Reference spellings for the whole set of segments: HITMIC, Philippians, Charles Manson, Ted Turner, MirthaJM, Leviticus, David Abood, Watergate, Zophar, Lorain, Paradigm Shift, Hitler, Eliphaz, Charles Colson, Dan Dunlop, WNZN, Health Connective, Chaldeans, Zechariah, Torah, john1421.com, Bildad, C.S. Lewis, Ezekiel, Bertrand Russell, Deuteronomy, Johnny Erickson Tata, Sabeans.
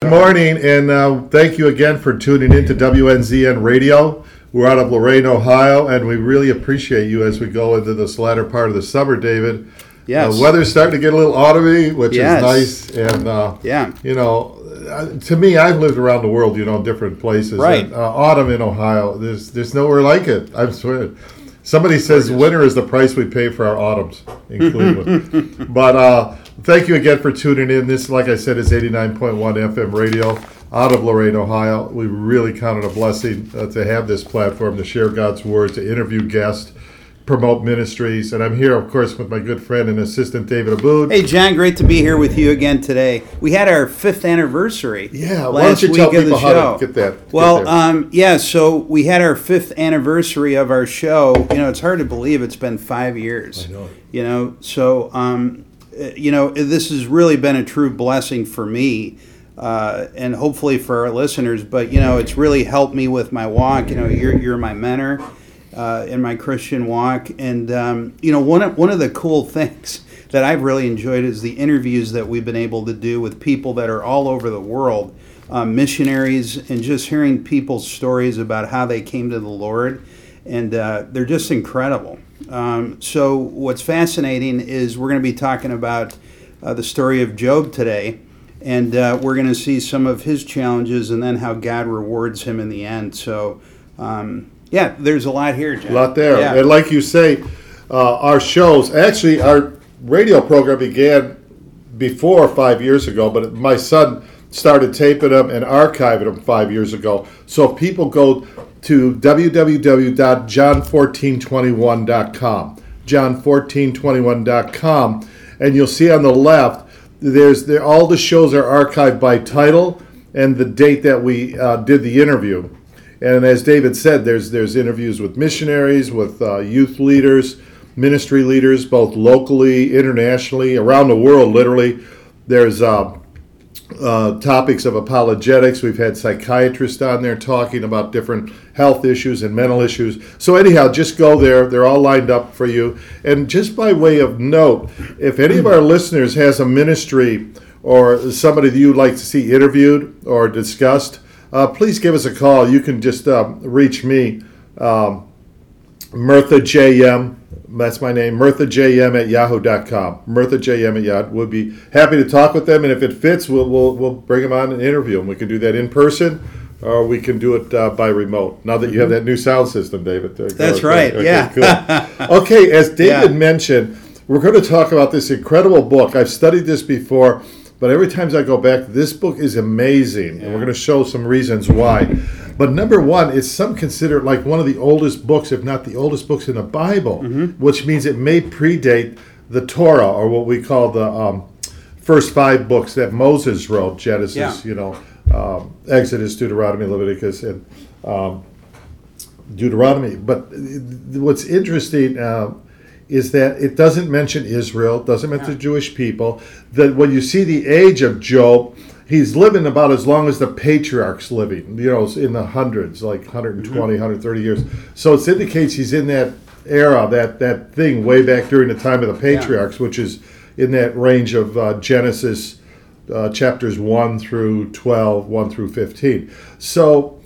Good morning, and thank you again for tuning in to WNZN Radio. We're out of Lorain, Ohio, and we really appreciate you as we go into this latter part of the summer, David. Yes. The weather's starting to get a little autumny, which is nice. And, you know, to me, I've lived around the world, you know, in different places. Right. And, autumn in Ohio, there's nowhere like it. I'm swearing. Somebody says winter is the price we pay for our autumns in Cleveland. But thank you again for tuning in. This, like I said, is 89.1 FM radio out of Lorain, Ohio. We really count it a blessing to have this platform to share God's word, to interview guests, promote ministries. And I'm here, of course, with my good friend and assistant, David Abood. Hey, John, great to be here with you again today. We had our 5th anniversary. Yeah, why don't you tell people how to get that? Well, so we had our 5th anniversary of our show. You know, it's hard to believe it's been 5 years. I know. You know, so, you know, this has really been a true blessing for me and hopefully for our listeners. But, you know, it's really helped me with my walk. You know, you're my mentor. In my Christian walk, and you know, one of the cool things that I've really enjoyed is the interviews that we've been able to do with people that are all over the world, missionaries, and just hearing people's stories about how they came to the Lord, and they're just incredible. So what's fascinating is we're going to be talking about the story of Job today, and we're going to see some of his challenges, and then how God rewards him in the end. So. Yeah, there's a lot here, John. A lot there. Yeah. And like you say, our shows, actually our radio program began before 5 years ago, but my son started taping them and archiving them 5 years ago. So if people go to www.john1421.com, john1421.com, and you'll see on the left, there's all the shows are archived by title and the date that we did the interview. And as David said, there's interviews with missionaries, with youth leaders, ministry leaders, both locally, internationally, around the world, literally. There's topics of apologetics. We've had psychiatrists on there talking about different health issues and mental issues. So anyhow, just go there. They're all lined up for you. And just by way of note, if any of our listeners has a ministry or somebody that you'd like to see interviewed or discussed, please give us a call. You can just reach me, MirthaJM, that's my name, MirthaJM at yahoo.com. MirthaJM at yahoo. We'll be happy to talk with them, and if it fits, we'll bring them on and interview them. We can do that in person, or we can do it by remote. Now that you have that new sound system, David. That's right, okay, yeah. Cool. Okay, as David mentioned, we're going to talk about this incredible book. I've studied this before. But every time I go back, this book is amazing, and we're going to show some reasons why. But number one, it's some considered like one of the oldest books, if not the oldest books in the Bible, which means it may predate the Torah, or what we call the first 5 books that Moses wrote, Genesis, you know, Exodus, Deuteronomy, Leviticus, and Deuteronomy. But what's interesting... is that it doesn't mention Israel, doesn't mention the Jewish people, that when you see the age of Job, he's living about as long as the patriarchs living, you know, in the hundreds, like 120, 130 years. So it indicates he's in that era, that thing way back during the time of the patriarchs, which is in that range of Genesis chapters 1 through 12, 1 through 15. So,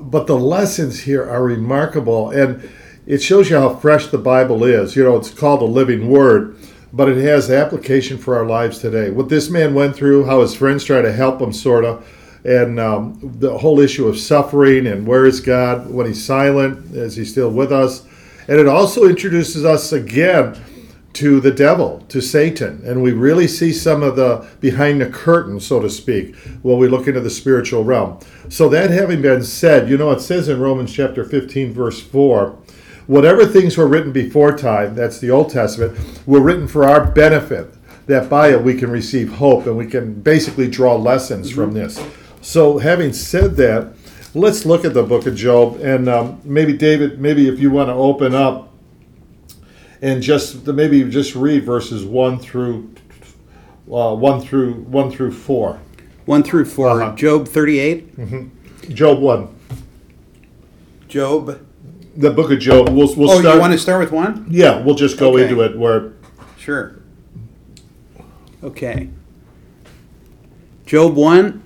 but the lessons here are remarkable, and it shows you how fresh the Bible is. You know, it's called a living word, but it has application for our lives today. What this man went through, how his friends try to help him, sort of, and the whole issue of suffering and where is God when he's silent, is he still with us? And it also introduces us again to the devil, to Satan. And we really see some of the behind the curtain, so to speak, while we look into the spiritual realm. So that having been said, you know, it says in Romans chapter 15, verse 4, whatever things were written before time, that's the Old Testament, were written for our benefit, that by it we can receive hope, and we can basically draw lessons from this. So having said that, let's look at the book of Job, and maybe David, maybe if you want to open up and just maybe just read verses 1 through 4. 1 through 4, Job 38? Job 1. Job the book of Job. We'll start. Oh, you want to start with 1? Yeah, we'll just go into it. Job 1.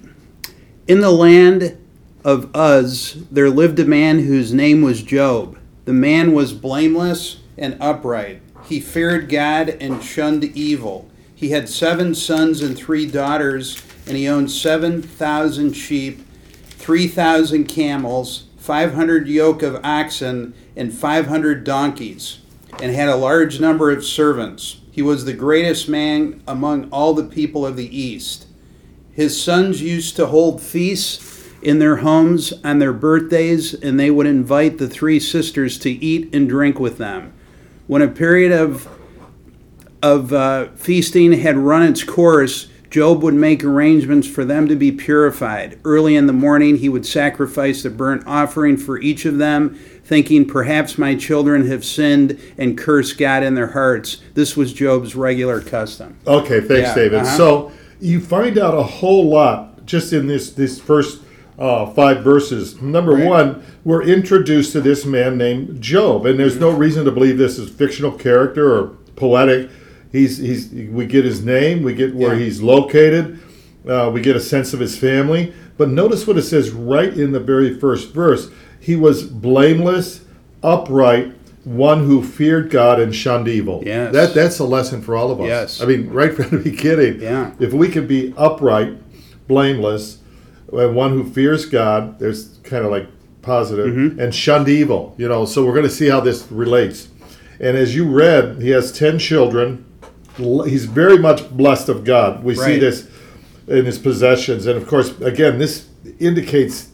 In the land of Uz there lived a man whose name was Job. The man was blameless and upright. He feared God and shunned evil. He had 7 sons and 3 daughters, and he owned 7,000 sheep, 3,000 camels, 500 yoke of oxen, and 500 donkeys, and had a large number of servants. He was the greatest man among all the people of the East. His sons used to hold feasts in their homes on their birthdays, and they would invite the 3 sisters to eat and drink with them. When a period of feasting had run its course, Job would make arrangements for them to be purified. Early in the morning, he would sacrifice the burnt offering for each of them, thinking, "Perhaps my children have sinned and cursed God in their hearts." This was Job's regular custom. Okay, thanks, David. Uh-huh. So you find out a whole lot just in this first 5 verses. Number one, we're introduced to this man named Job, and there's no reason to believe this is fictional character or poetic. He's. We get his name, we get where he's located, we get a sense of his family. But notice what it says right in the very first verse. He was blameless, upright, one who feared God and shunned evil. Yes. That's a lesson for all of us. Yes. I mean, right from the beginning, if we can be upright, blameless, and one who fears God, there's kind of like positive, and shunned evil. You know, so we're going to see how this relates. And as you read, he has 10 children. He's very much blessed of God. We see this in his possessions. And of course, again, this indicates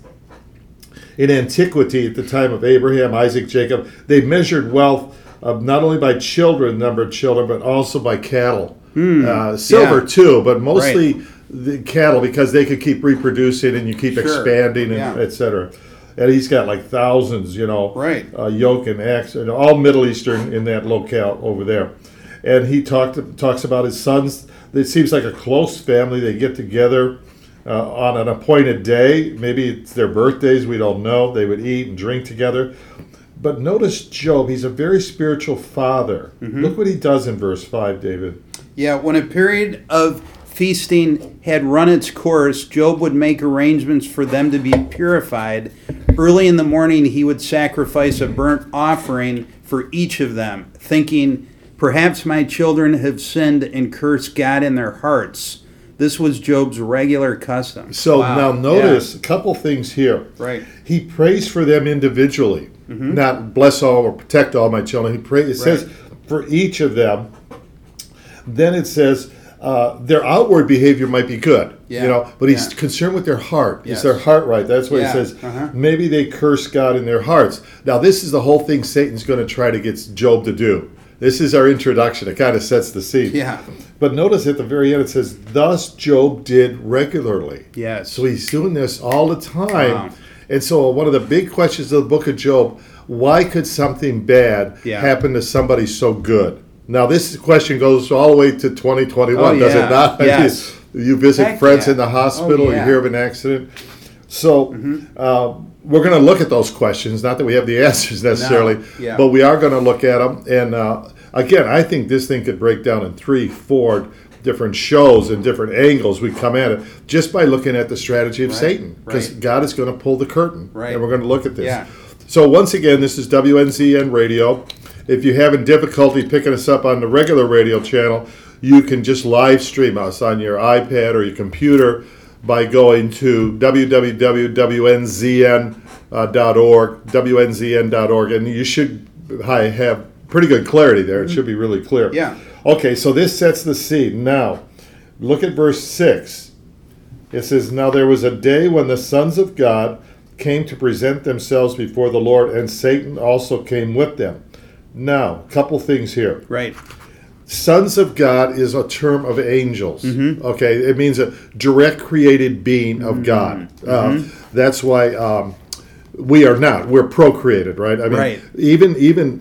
in antiquity, at the time of Abraham, Isaac, Jacob, they measured wealth not only by children, number of children, but also by cattle. Silver too, but mostly the cattle, because they could keep reproducing and you keep expanding, and et cetera. And he's got like thousands, you know, yoke and axe, and all Middle Eastern in that locale over there. And he talks about his sons. It seems like a close family. They get together on an appointed day. Maybe it's their birthdays. We don't know. They would eat and drink together. But notice Job. He's a very spiritual father. Mm-hmm. Look what he does in verse 5, David. Yeah, when a period of feasting had run its course, Job would make arrangements for them to be purified. Early in the morning, he would sacrifice a burnt offering for each of them, thinking, "Perhaps my children have sinned and cursed God in their hearts." This was Job's regular custom. So now notice a couple things here. Right. He prays for them individually, not bless all or protect all my children. He prays. It says for each of them. Then it says, their outward behavior might be good, you know, but he's concerned with their heart. Is their heart right? That's why he says, maybe they curse God in their hearts. Now, this is the whole thing Satan's going to try to get Job to do. This is our introduction. It kind of sets the scene. Yeah. But notice at the very end it says, thus Job did regularly. Yes. So he's doing this all the time. Wow. And so one of the big questions of the book of Job, why could something bad happen to somebody so good? Now, this question goes all the way to 2021, does it not? Yes. You visit friends in the hospital, you hear of an accident. So we're going to look at those questions, not that we have the answers necessarily, but we are going to look at them. And again, I think this thing could break down in 3-4 different shows and different angles we come at it, just by looking at the strategy of Satan, because God is going to pull the curtain, and we're going to look at this. Yeah. So once again, this is WNZN Radio. If you're having difficulty picking us up on the regular radio channel, you can just live stream us on your iPad or your computer by going to www.wnzn.org, WNZN.org, and you should have pretty good clarity there. It should be really clear. Yeah. Okay, so this sets the scene. Now, look at verse 6. It says, now there was a day when the sons of God came to present themselves before the Lord, and Satan also came with them. Now, a couple things here. Right. Sons of God is a term of angels. Mm-hmm. Okay, it means a direct created being of God. That's why we are not. We're procreated, right? I mean, even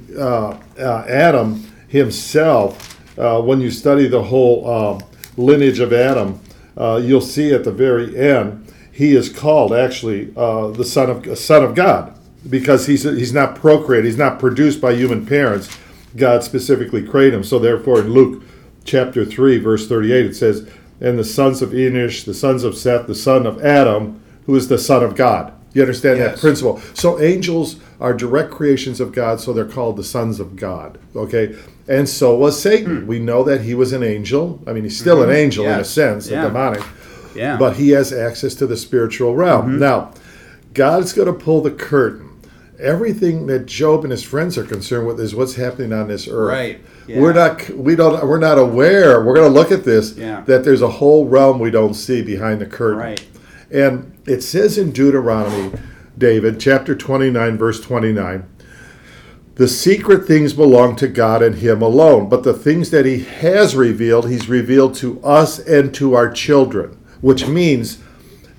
Adam himself, when you study the whole lineage of Adam, you'll see at the very end, he is called actually the son of God. Because he's not procreated, he's not produced by human parents. God specifically created him. So therefore in Luke chapter 3, verse 38, it says, and the sons of Enosh, the sons of Seth, the son of Adam, who is the Son of God. You understand that principle? So angels are direct creations of God, so they're called the sons of God, okay? And so was Satan. We know that he was an angel. I mean, he's still an angel in a sense, a demonic. Yeah. But he has access to the spiritual realm. Now, God's going to pull the curtain. Everything that Job and his friends are concerned with is what's happening on this earth. Right. Yeah. We're not aware. We're going to look at this, that there's a whole realm we don't see behind the curtain. Right. And it says in Deuteronomy, David, chapter 29, verse 29, the secret things belong to God and Him alone, but the things that He has revealed, He's revealed to us and to our children, which means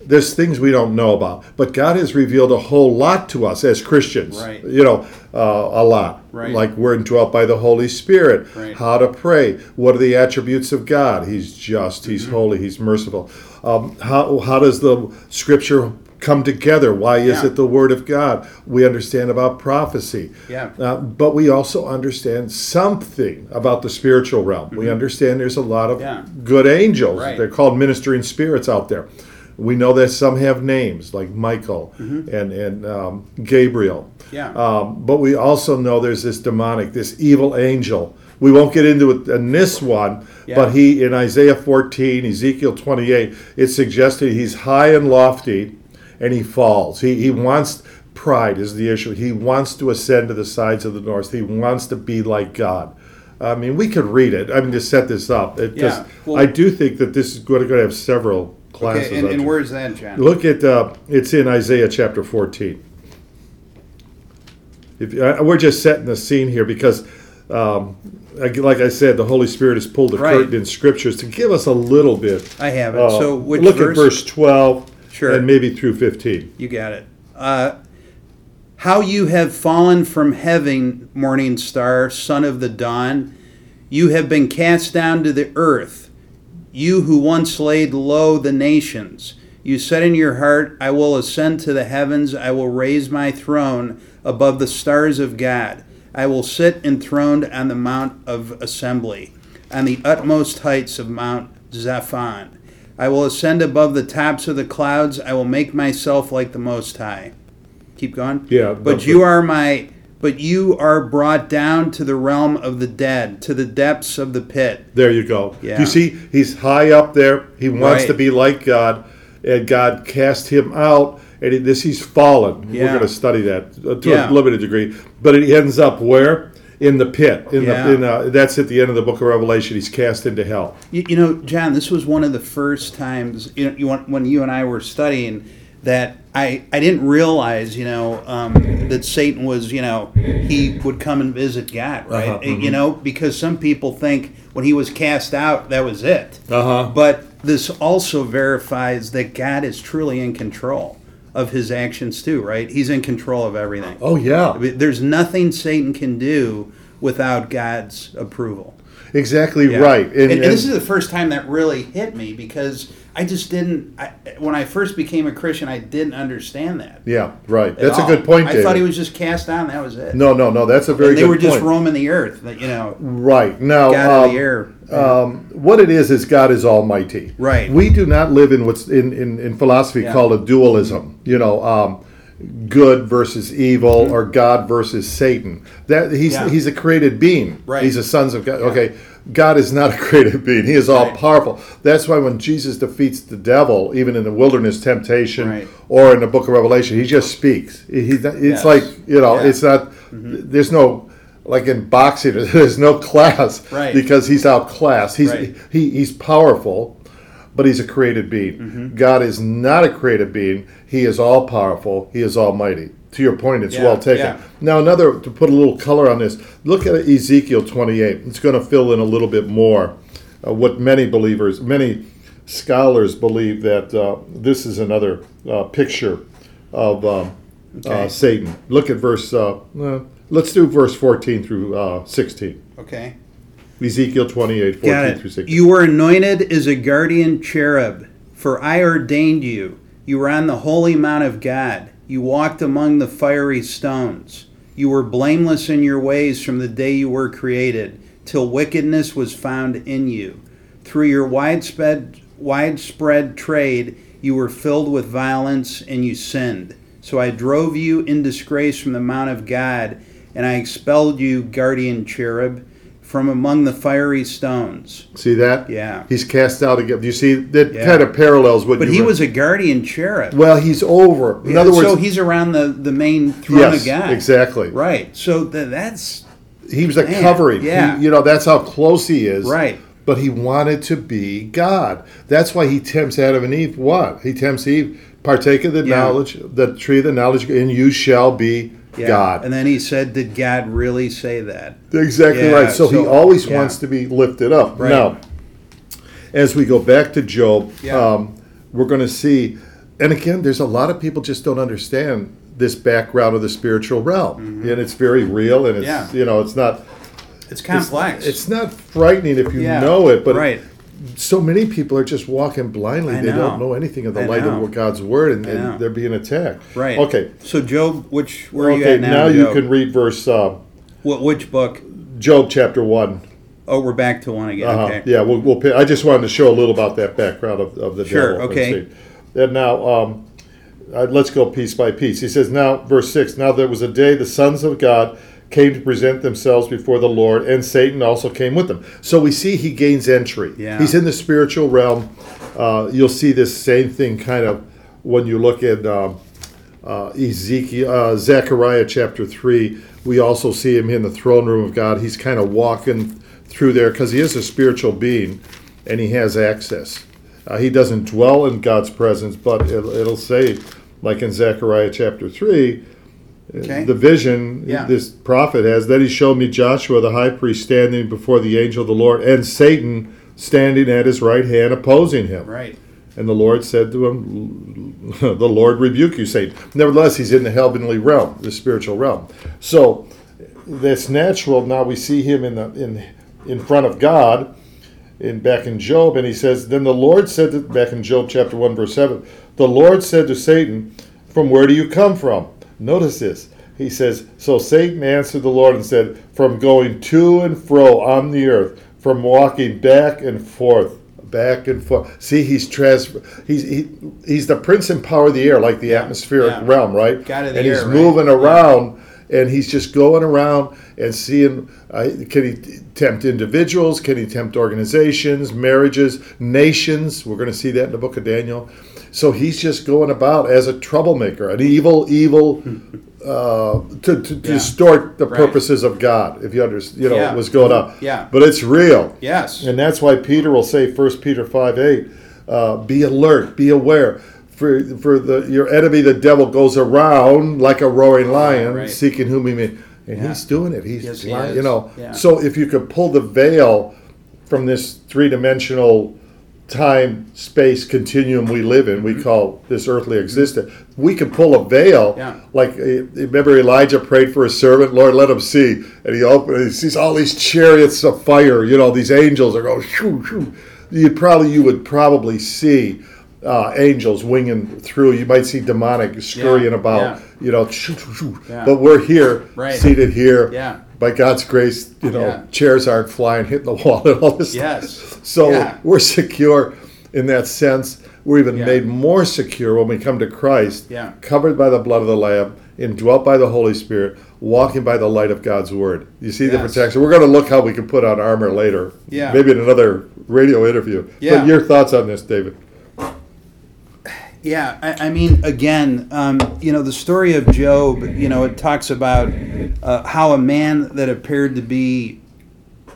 there's things we don't know about. But God has revealed a whole lot to us as Christians, right. You know, a lot. Right. Like we're indwelt by the Holy Spirit, right. How to pray, what are the attributes of God? He's just, He's holy, He's merciful. How does the Scripture come together? Why is it the Word of God? We understand about prophecy. Yeah. But we also understand something about the spiritual realm. We understand there's a lot of good angels. Right. They're called ministering spirits out there. We know that some have names like Michael and Gabriel. Yeah. But we also know there's this demonic, this evil angel. We won't get into it in this one, but he, in Isaiah 14, Ezekiel 28, it's suggested he's high and lofty and he falls. He wants, pride is the issue. He wants to ascend to the sides of the north. He wants to be like God. I mean, we could read it. I mean, to set this up. I do think that this is going to have several classes. Okay, and where is that, John? Look at, it's in Isaiah chapter 14. We're just setting the scene here because, like I said, the Holy Spirit has pulled the curtain in Scriptures to give us a little bit. I have it. So which look verse? At verse 12 and maybe through 15. You got it. How you have fallen from heaven, morning star, son of the dawn. You have been cast down to the earth, you who once laid low the nations. You said in your heart, I will ascend to the heavens. I will raise my throne above the stars of God. I will sit enthroned on the Mount of Assembly, on the utmost heights of Mount Zaphon. I will ascend above the tops of the clouds. I will make myself like the Most High. Keep going. Yeah. But you are brought down to the realm of the dead, to the depths of the pit. There you go. Yeah. You see, he's high up there. He wants to be like God, and God cast him out. And this, he's fallen. Yeah. We're going to study that to a limited degree. But it ends up where? In the pit. That's at the end of the book of Revelation. He's cast into hell. You know, John, this was one of the first times when you and I were studying that I didn't realize, that Satan was, he would come and visit God, right? Because some people think when he was cast out, that was it. But this also verifies that God is truly in control of his actions too, right? He's in control of everything. Oh, yeah. I mean, there's nothing Satan can do without God's approval. Exactly right. And this is the first time that really hit me because when I first became a Christian, I didn't understand that. Yeah, right. That's a good point, David. I thought he was just cast down. That was it. No. That's a very good point. They were just roaming the earth, Right. Now, God of the air. What it is God is almighty. Right. We do not live in what's in philosophy called a dualism, good versus evil or God versus Satan. That he's a created being. Right. He's a sons of God. Yeah. Okay. God is not a created being. He is all-powerful. That's why when Jesus defeats the devil, even in the wilderness temptation or in the book of Revelation, he just speaks. It's like, it's not, there's no, like in boxing, there's no class because he's outclassed. He's powerful, but he's a created being. God is not a created being. He is all-powerful. He is almighty. To your point, it's well taken. Yeah. Now, to put a little color on this, look at Ezekiel 28. It's going to fill in a little bit more what many scholars believe that this is another picture of Satan. Look at verse, let's do verse 14 through 16. Okay. Ezekiel 28, 14 through 16. You were anointed as a guardian cherub, for I ordained you. You were on the holy mount of God. You walked among the fiery stones. You were blameless in your ways from the day you were created, till wickedness was found in you. Through your widespread trade, You were filled with violence, and you sinned. So I drove you in disgrace from the mount of God, and I expelled you, guardian cherub, from among the fiery stones. See that? Yeah. He's cast out again. You see, that kind of parallels what But he was a guardian cherub. Well, he's over. In other words... So he's around the main throne of God. Yes, exactly. Right. So that's... He was a covering. Yeah. He, you know, that's how close he is. Right. But he wanted to be God. That's why he tempts Adam and Eve. What? He tempts Eve, partake of the knowledge, the tree of the knowledge, and you shall be God. And then he said, did God really say that? Exactly right. So he always wants to be lifted up. Right. Now, as we go back to Job, we're going to see, and again, there's a lot of people just don't understand this background of the spiritual realm. Mm-hmm. And it's very real, and it's, you know, it's not... It's complex. It's not frightening if you know it, but so many people are just walking blindly. They don't know anything of the light of God's Word, and they're being attacked. Right. Okay. So Job, where are you at now? Now you can read verse... which book? Job chapter 1. Oh, we're back to 1 again. Uh-huh. Okay. Yeah, I just wanted to show a little about that background of the devil. Sure, okay. And now, let's go piece by piece. He says, now, verse 6, now there was a day the sons of God... came to present themselves before the Lord, and Satan also came with them. So we see he gains entry. Yeah. He's in the spiritual realm. You'll see this same thing kind of when you look at Zechariah chapter 3. We also see him in the throne room of God. He's kind of walking through there because he is a spiritual being, and he has access. He doesn't dwell in God's presence, but it'll say, like in Zechariah chapter 3, okay. The vision this prophet has, then he showed me Joshua the high priest standing before the angel of the Lord, and Satan standing at his right hand opposing him. Right. And the Lord said to him, the Lord rebuke you, Satan. Nevertheless, he's in the heavenly realm, the spiritual realm. So that's natural. Now we see him in front of God, back in Job, and he says, then the Lord said, back in Job chapter 1, verse 7, the Lord said to Satan, from where do you come from? Notice this. He says, so Satan answered the Lord and said, from going to and fro on the earth, from walking back and forth, back and forth. See, he's the prince and power of the air, like the atmospheric realm, right? God of the air, he's moving around, and he's just going around and seeing, can he tempt individuals? Can he tempt organizations, marriages, nations? We're going to see that in the book of Daniel. So he's just going about as a troublemaker, an evil, to distort the purposes of God, if you understand, you know, what's going on. Yeah. But it's real. Yes. And that's why Peter will say, 1 Peter 5:8, be alert, be aware. For your enemy, the devil, goes around like a roaring lion, seeking whom he may. And he's doing it. He's lying, he So if you could pull the veil from this three-dimensional time-space continuum we live in, we call this earthly existence. We can pull a veil, like remember Elijah prayed for his servant, Lord, let him see, and he sees all these chariots of fire. You know, these angels are going. Shoo, shoo. You would probably see angels winging through. You might see demonic scurrying about. Yeah. You know, shoo, shoo, shoo. Yeah. But we're here, seated here. Yeah. By God's grace, you know, chairs aren't flying, hitting the wall and all this stuff. So we're secure in that sense. We're even made more secure when we come to Christ, covered by the blood of the Lamb, indwelt by the Holy Spirit, walking by the light of God's Word. You see the protection. We're going to look how we can put on armor later, maybe in another radio interview. Yeah. But your thoughts on this, David? Yeah, I mean, again, you know, the story of Job, you know, it talks about how a man that appeared to be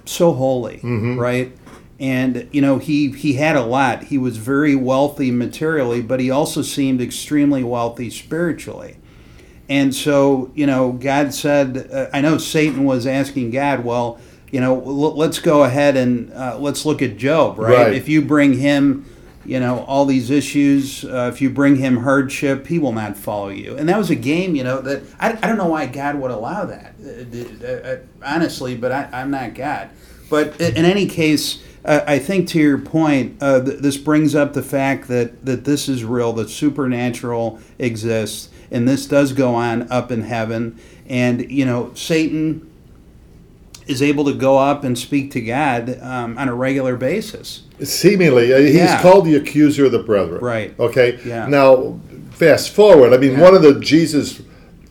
so holy, right? And, you know, he had a lot. He was very wealthy materially, but he also seemed extremely wealthy spiritually. And so, you know, God said, I know Satan was asking God, well, you know, let's go ahead and let's look at Job, right? If you bring him... you know, all these issues, if you bring him hardship, he will not follow you. And that was a game, you know, that I don't know why God would allow that, honestly, but I'm not God. But in any case, I think to your point, this brings up the fact that this is real, that supernatural exists, and this does go on up in heaven. And, you know, Satan is able to go up and speak to God on a regular basis. Seemingly. He's called the accuser of the brethren. Right. Okay? Yeah. Now, fast forward. I mean, one of the Jesus'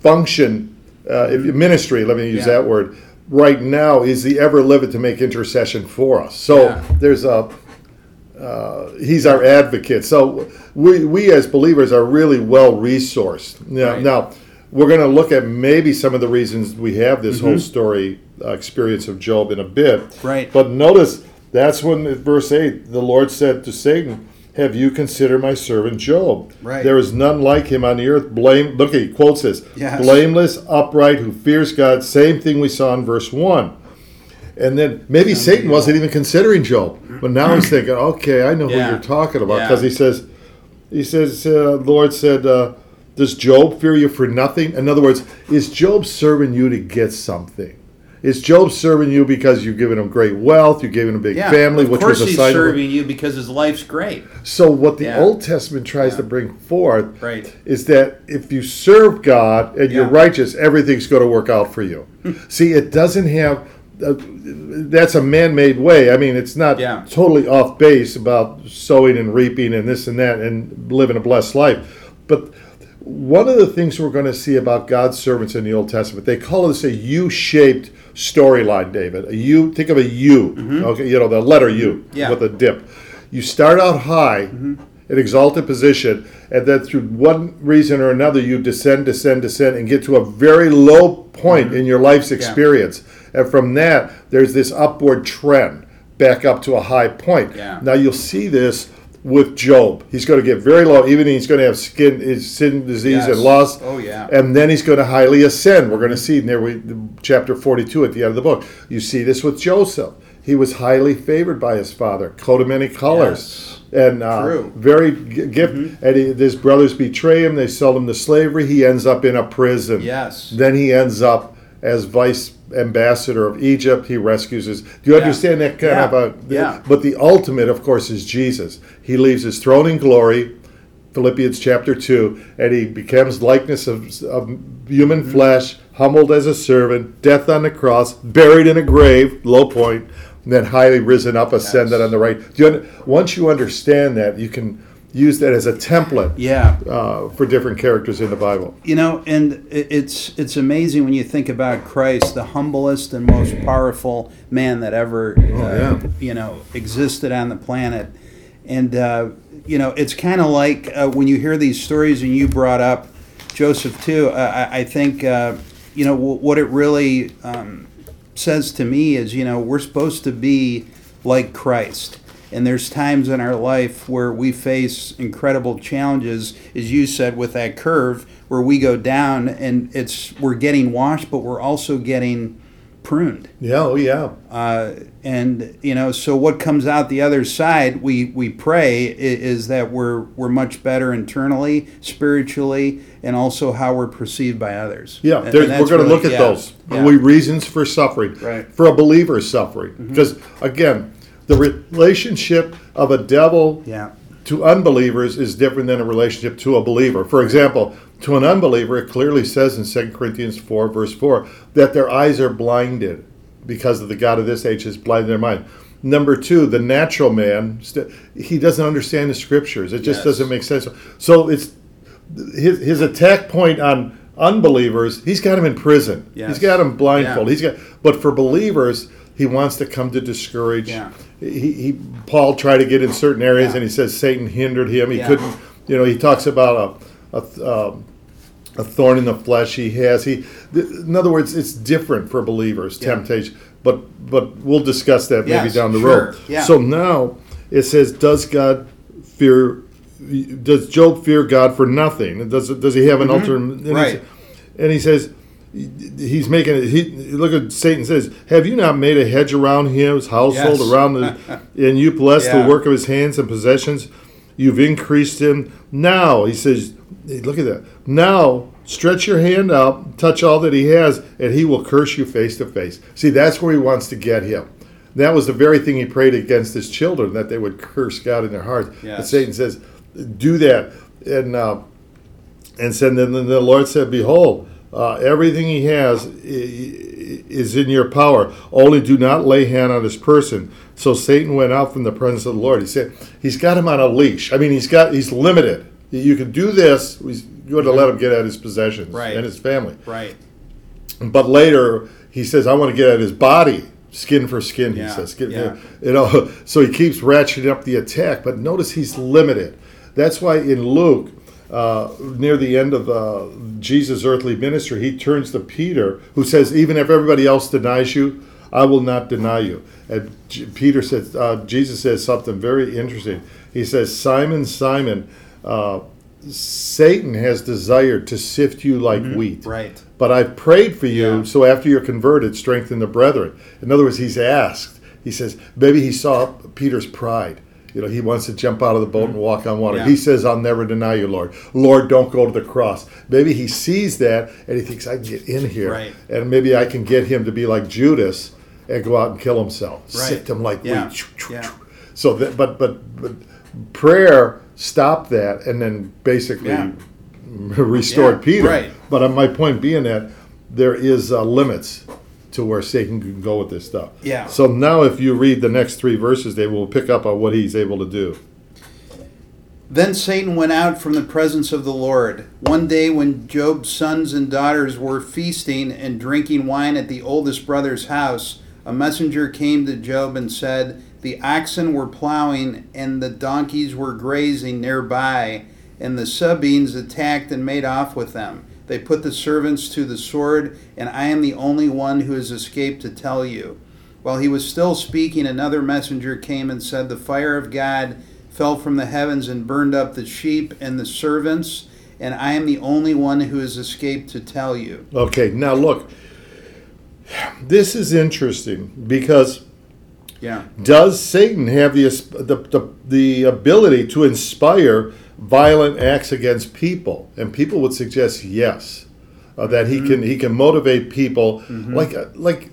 function, ministry, let me use that word, right now is the ever-living to make intercession for us. So there's a... he's our advocate. So we as believers are really well resourced. Now, now we're going to look at maybe some of the reasons we have this whole story experience of Job in a bit. Right. But notice that's when at verse 8 the Lord said to Satan, "Have you considered my servant Job? Right. There is none like him on the earth. Look, he quotes this. Yes. Blameless, upright, who fears God. Same thing we saw in verse 1. And then maybe Satan wasn't even considering Job. But now he's thinking, okay, I know who you're talking about. Because he says, the Lord said, does Job fear you for nothing? In other words, is Job serving you to get something? Is Job serving you because you've given him great wealth, you've given him a big family, which was a sign of... Of course he's serving you because his life's great. So what the Old Testament tries to bring forth is that if you serve God and you're righteous, everything's going to work out for you. See, it doesn't have... that's a man-made way. I mean, it's not totally off base about sowing and reaping and this and that and living a blessed life. But one of the things we're going to see about God's servants in the Old Testament, they call this a U-shaped storyline, David. A U, think of a U, okay, you know, the letter U with a dip. You start out high, an exalted position, and then through one reason or another, you descend, and get to a very low point in your life's experience. And from that, there's this upward trend back up to a high point. Yeah. Now, you'll see this with Job. He's going to get very low, even he's going to have sin disease and loss. Oh, yeah. And then he's going to highly ascend. We're going to see in there, chapter 42 at the end of the book. You see this with Joseph. He was highly favored by his father, coat of many colors, and very gift. And his brothers betray him. They sell him to slavery. He ends up in a prison. Yes. Then he ends up as vice ambassador of Egypt. He rescues his... Do you understand that kind of a... Yeah. But the ultimate, of course, is Jesus. He leaves his throne in glory, Philippians chapter 2, and he becomes likeness of human flesh, humbled as a servant, death on the cross, buried in a grave, low point, and then highly risen up, ascended on the right. Once you understand that, you can use that as a template for different characters in the Bible. You know, and it's amazing when you think about Christ, the humblest and most powerful man that ever, you know, existed on the planet. And, you know, it's kind of like when you hear these stories, and you brought up Joseph too, I think, you know, what it really says to me is, you know, we're supposed to be like Christ. And there's times in our life where we face incredible challenges, as you said, with that curve, where we go down and we're getting washed, but we're also getting pruned. Yeah, oh yeah. And you know, so what comes out the other side, we pray, is that we're much better internally, spiritually, and also how we're perceived by others. Yeah, and we're going to look at those. Yeah. Reasons for suffering, for a believer's suffering, because again, the relationship of a devil to unbelievers is different than a relationship to a believer. For example, to an unbeliever, it clearly says in 2 Corinthians 4, verse 4, that their eyes are blinded because of the God of this age has blinded their mind. Number two, the natural man, he doesn't understand the scriptures. It just doesn't make sense. So it's his attack point on unbelievers, he's got them in prison. Yes. He's got them blindfolded. Yeah. But for believers, he wants to come to discourage. Yeah. Paul tried to get in certain areas, and he says Satan hindered him. He couldn't, you know. He talks about a thorn in the flesh he has. In other words, it's different for believers, temptation. But we'll discuss that maybe down the road. Yeah. So now it says, does Job fear God for nothing? And does he have an ultimate? And he says, he's making it. Look at Satan says, "Have you not made a hedge around him, his household, around the, and you blessed the work of his hands and possessions? You've increased him. Now," he says, "Look at that. Now stretch your hand out, touch all that he has, and he will curse you face to face." See, that's where he wants to get him. That was the very thing he prayed against his children, that they would curse God in their hearts. Yes. But Satan says, "Do that," and said, then the Lord said, "Behold." Everything he has is in your power. Only do not lay hand on his person. So Satan went out from the presence of the Lord. He said, he's got him on a leash. I mean, he's limited. You can do this. You ought to let him get at his possessions and his family. Right. But later, he says, I want to get at his body. Skin for skin, he says. You know, so he keeps ratcheting up the attack. But notice he's limited. That's why in Luke, near the end of Jesus' earthly ministry, he turns to Peter, who says, even if everybody else denies you, I will not deny you. And Peter says, Jesus says something very interesting. He says, Simon, Simon, Satan has desired to sift you like wheat. Right. But I prayed for you, so after you're converted, strengthen the brethren. In other words, he's asked. He says, maybe he saw Peter's pride. You know, he wants to jump out of the boat and walk on water. Yeah. He says, I'll never deny you, Lord. Lord, don't go to the cross. Maybe he sees that and he thinks, I can get in here. Right. And maybe I can get him to be like Judas and go out and kill himself. Right. Sift him like wheat. Yeah. So, but prayer stopped that and then basically restored Peter. Right. But my point being that there is limits to where Satan can go with this stuff. Yeah. So now if you read the next three verses, they will pick up on what he's able to do. Then Satan went out from the presence of the Lord. One day when Job's sons and daughters were feasting and drinking wine at the oldest brother's house, a messenger came to Job and said, the oxen were plowing and the donkeys were grazing nearby, and the Sabeans attacked and made off with them. They put the servants to the sword, and I am the only one who has escaped to tell you. While he was still speaking, another messenger came and said, the fire of God fell from the heavens and burned up the sheep and the servants, and I am the only one who has escaped to tell you. Okay, now look, this is interesting because does Satan have the ability to inspire violent acts against people? And people would suggest yes, that he can motivate people. Like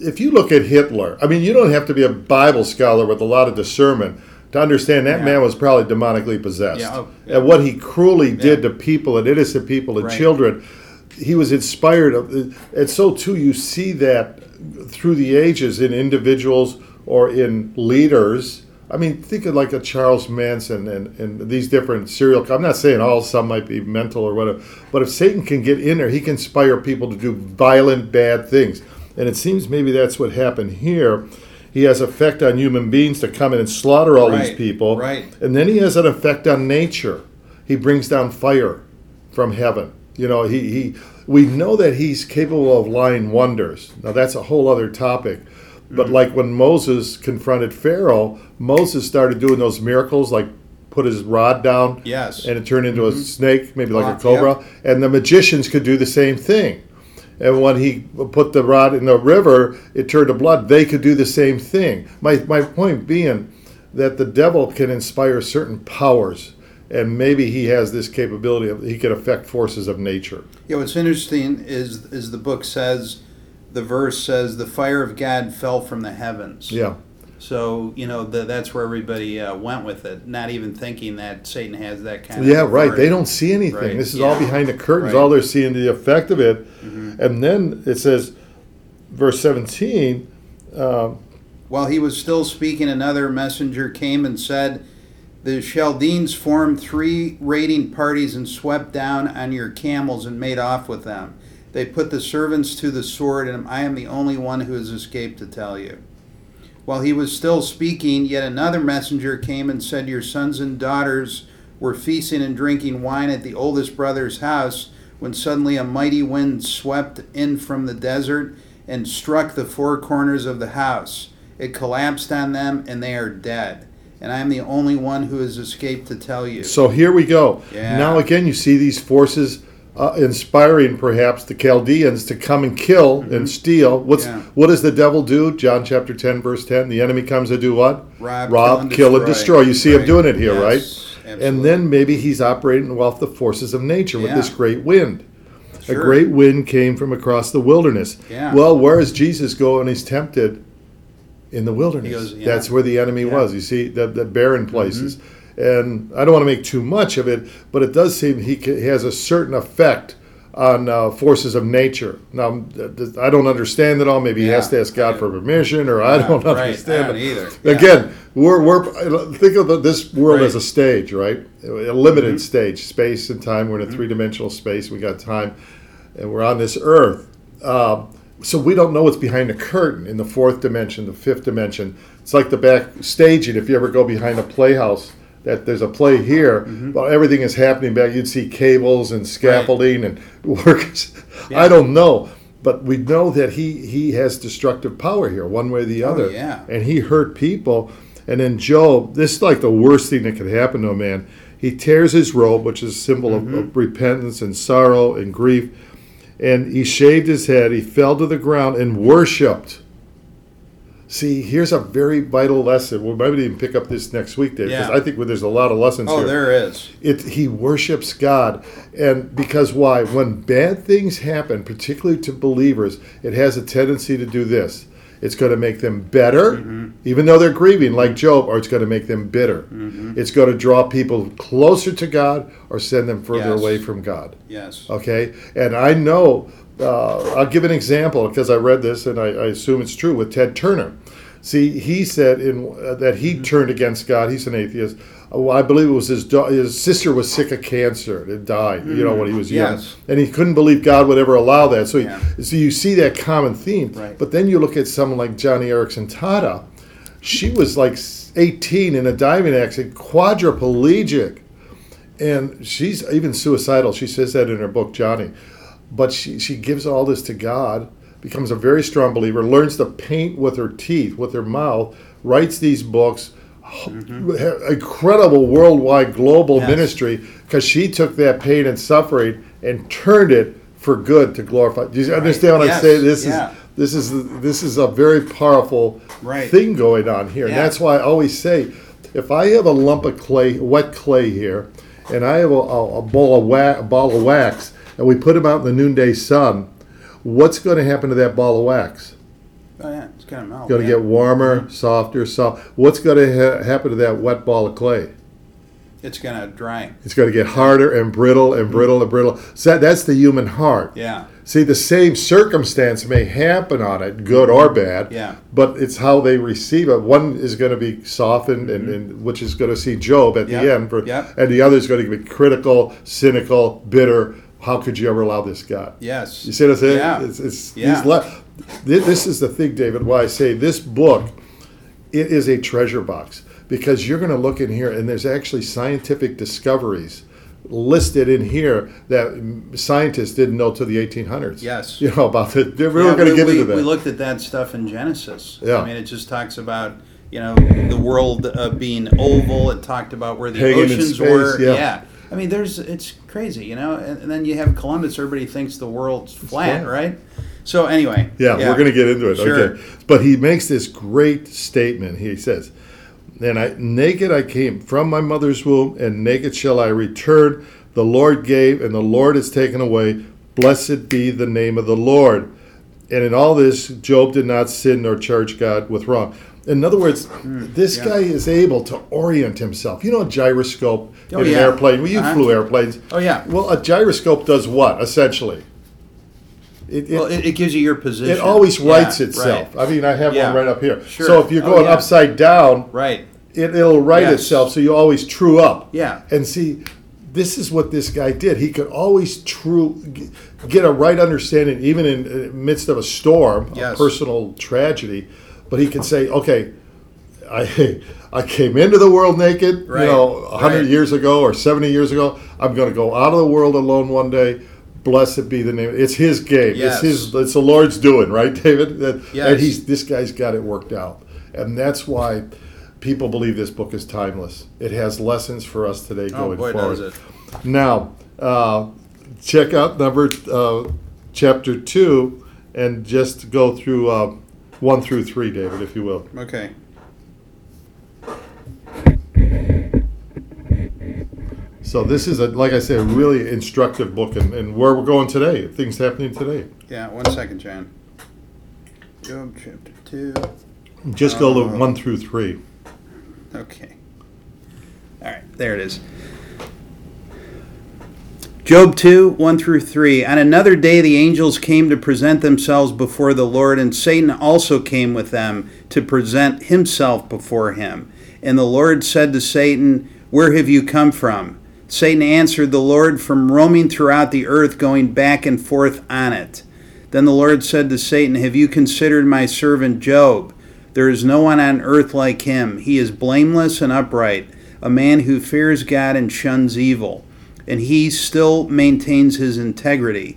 if you look at Hitler, I mean, you don't have to be a Bible scholar with a lot of discernment to understand that man was probably demonically possessed. And what he cruelly did to people and innocent people and children, he was inspired of. And so too, you see that through the ages in individuals or in leaders. I mean, think of like a Charles Manson and these different serial... I'm not saying all, some might be mental or whatever, but if Satan can get in there, he can inspire people to do violent, bad things. And it seems maybe that's what happened here. He has effect on human beings to come in and slaughter all these people. And then he has an effect on nature. He brings down fire from heaven. You know, he we know that he's capable of lying wonders. Now, that's a whole other topic. But like when Moses confronted Pharaoh, Moses started doing those miracles, like put his rod down, and it turned into a snake, maybe like a cobra. And the magicians could do the same thing. And when he put the rod in the river, it turned to blood. They could do the same thing. My point being that the devil can inspire certain powers, and maybe he has this capability of he can affect forces of nature. Yeah, what's interesting is the book says, the verse says, the fire of God fell from the heavens. Yeah. So, you know, that's where everybody went with it, not even thinking that Satan has that kind of... Yeah, authority. Right. They don't see anything. Right. This is all behind the curtains. All they're seeing the effect of it. And then it says, verse 17... While he was still speaking, another messenger came and said, the Chaldeans formed three raiding parties and swept down on your camels and made off with them. They put the servants to the sword, and I am the only one who has escaped to tell you. While he was still speaking, yet another messenger came and said, your sons and daughters were feasting and drinking wine at the oldest brother's house, when suddenly a mighty wind swept in from the desert and struck the four corners of the house. It collapsed on them, and they are dead. And I am the only one who has escaped to tell you. So here we go. Yeah. Now again, you see these forces... inspiring perhaps the Chaldeans to come and kill and steal. What does the devil do? John chapter 10 verse 10, the enemy comes to do what? Rob, kill and destroy. You see him doing it here, right? Absolutely. And then maybe he's operating off the forces of nature with this great wind. Sure. A great wind came from across the wilderness. Well, where does Jesus go when he's tempted? In the wilderness. He goes, that's where the enemy was. You see, the barren places. And I don't want to make too much of it, but it does seem he has a certain effect on forces of nature. Now, I don't understand it all. Maybe he has to ask God for permission, or I don't understand it either. Again, we're think of this world as a stage, right? A limited stage, space and time. We're in a three-dimensional space. We got time, and we're on this earth. So we don't know what's behind the curtain in the fourth dimension, the fifth dimension. It's like the backstage, and if you ever go behind a playhouse, that there's a play here, but everything is happening back. You'd see cables and scaffolding and workers. Yeah. I don't know, but we know that he has destructive power here, one way or the other. And he hurt people. And then Job, this is like the worst thing that could happen to a man. He tears his robe, which is a symbol of repentance and sorrow and grief. And he shaved his head, he fell to the ground and worshipped. See, here's a very vital lesson. We'll maybe even pick up this next week, Dave, because I think there's a lot of lessons here. Oh, there is. He worships God. And because why? When bad things happen, particularly to believers, it has a tendency to do this. It's going to make them better, even though they're grieving, like Job, or it's going to make them bitter. It's going to draw people closer to God or send them further away from God. Okay? And I know, I'll give an example, because I read this, and I assume it's true, with Ted Turner. See, he said that he turned against God. He's an atheist. I believe it was his sister was sick of cancer and died, you know, when he was young. And he couldn't believe God would ever allow that. So, so you see that common theme. But then you look at someone like Johnny Erickson Tata. She was like 18 in a diving accident, quadriplegic. And she's even suicidal. She says that in her book, Johnny. But she gives all this to God, becomes a very strong believer, learns to paint with her teeth, with her mouth, writes these books, incredible worldwide global ministry, because she took that pain and suffering and turned it for good to glorify. Do you understand what I say? This is a very powerful thing going on here. And that's why I always say, if I have a lump of clay, wet clay here, and I have a ball of wax, and we put them out in the noonday sun, what's going to happen to that ball of wax? Oh, yeah, it's going to melt. Going to get warmer, softer, What's going to happen to that wet ball of clay? It's going to dry. It's going to get harder and brittle and brittle and brittle. So that's the human heart. Yeah. See, the same circumstance may happen on it, good or bad, but it's how they receive it. One is going to be softened, and which is going to see Job at the end, and the other is going to be critical, cynical, bitter. How could you ever allow this, God? Yes. You see what I'm saying? Yeah. This is the thing, David, why I say this book, it is a treasure box, because you're going to look in here and there's actually scientific discoveries listed in here that scientists didn't know till the 1800s. Yes. You know, about the, we were going to get into that. We looked at that stuff in Genesis. Yeah. I mean, it just talks about, you know, the world being oval. It talked about where the oceans were. Yeah. I mean, it's crazy, you know. And then you have Columbus. Everybody thinks the world's flat, right? So anyway. Yeah. We're going to get into it. Sure. Okay. But he makes this great statement. He says, "And naked I came from my mother's womb, and naked shall I return. The Lord gave, and the Lord has taken away. Blessed be the name of the Lord." And in all this, Job did not sin nor charge God with wrong. In other words, this guy is able to orient himself. You know, a gyroscope in an airplane. Well, you flew airplanes. Oh, yeah. Well, a gyroscope does what, essentially? It gives you your position. It always rights itself. Right. I mean, I have one right up here. Sure. So if you're going upside down, it'll right itself, so you always true up. Yeah. And see, this is what this guy did. He could always get a right understanding, even in the midst of a storm, a personal tragedy. But he can say, okay, I came into the world naked, you know, 100 years ago or 70 years ago. I'm going to go out of the world alone one day. Blessed be the name. It's his game. Yes. It's the Lord's doing, right, David? And this guy's got it worked out. And that's why people believe this book is timeless. It has lessons for us today going forward. Does it. Now, check out chapter 2 and just go through 1 through 3, David, if you will. Okay. So this is, like I said, a really instructive book, and where we're going today, things happening today. Yeah, 1 second, John. Job chapter 2. Just go to 1 through 3. Okay. All right, there it is. Job 2, 1 through 3. On another day the angels came to present themselves before the Lord, and Satan also came with them to present himself before him. And the Lord said to Satan, "Where have you come from?" Satan answered the Lord, "From roaming throughout the earth, going back and forth on it." Then the Lord said to Satan, "Have you considered my servant Job? There is no one on earth like him. He is blameless and upright, a man who fears God and shuns evil. And he still maintains his integrity,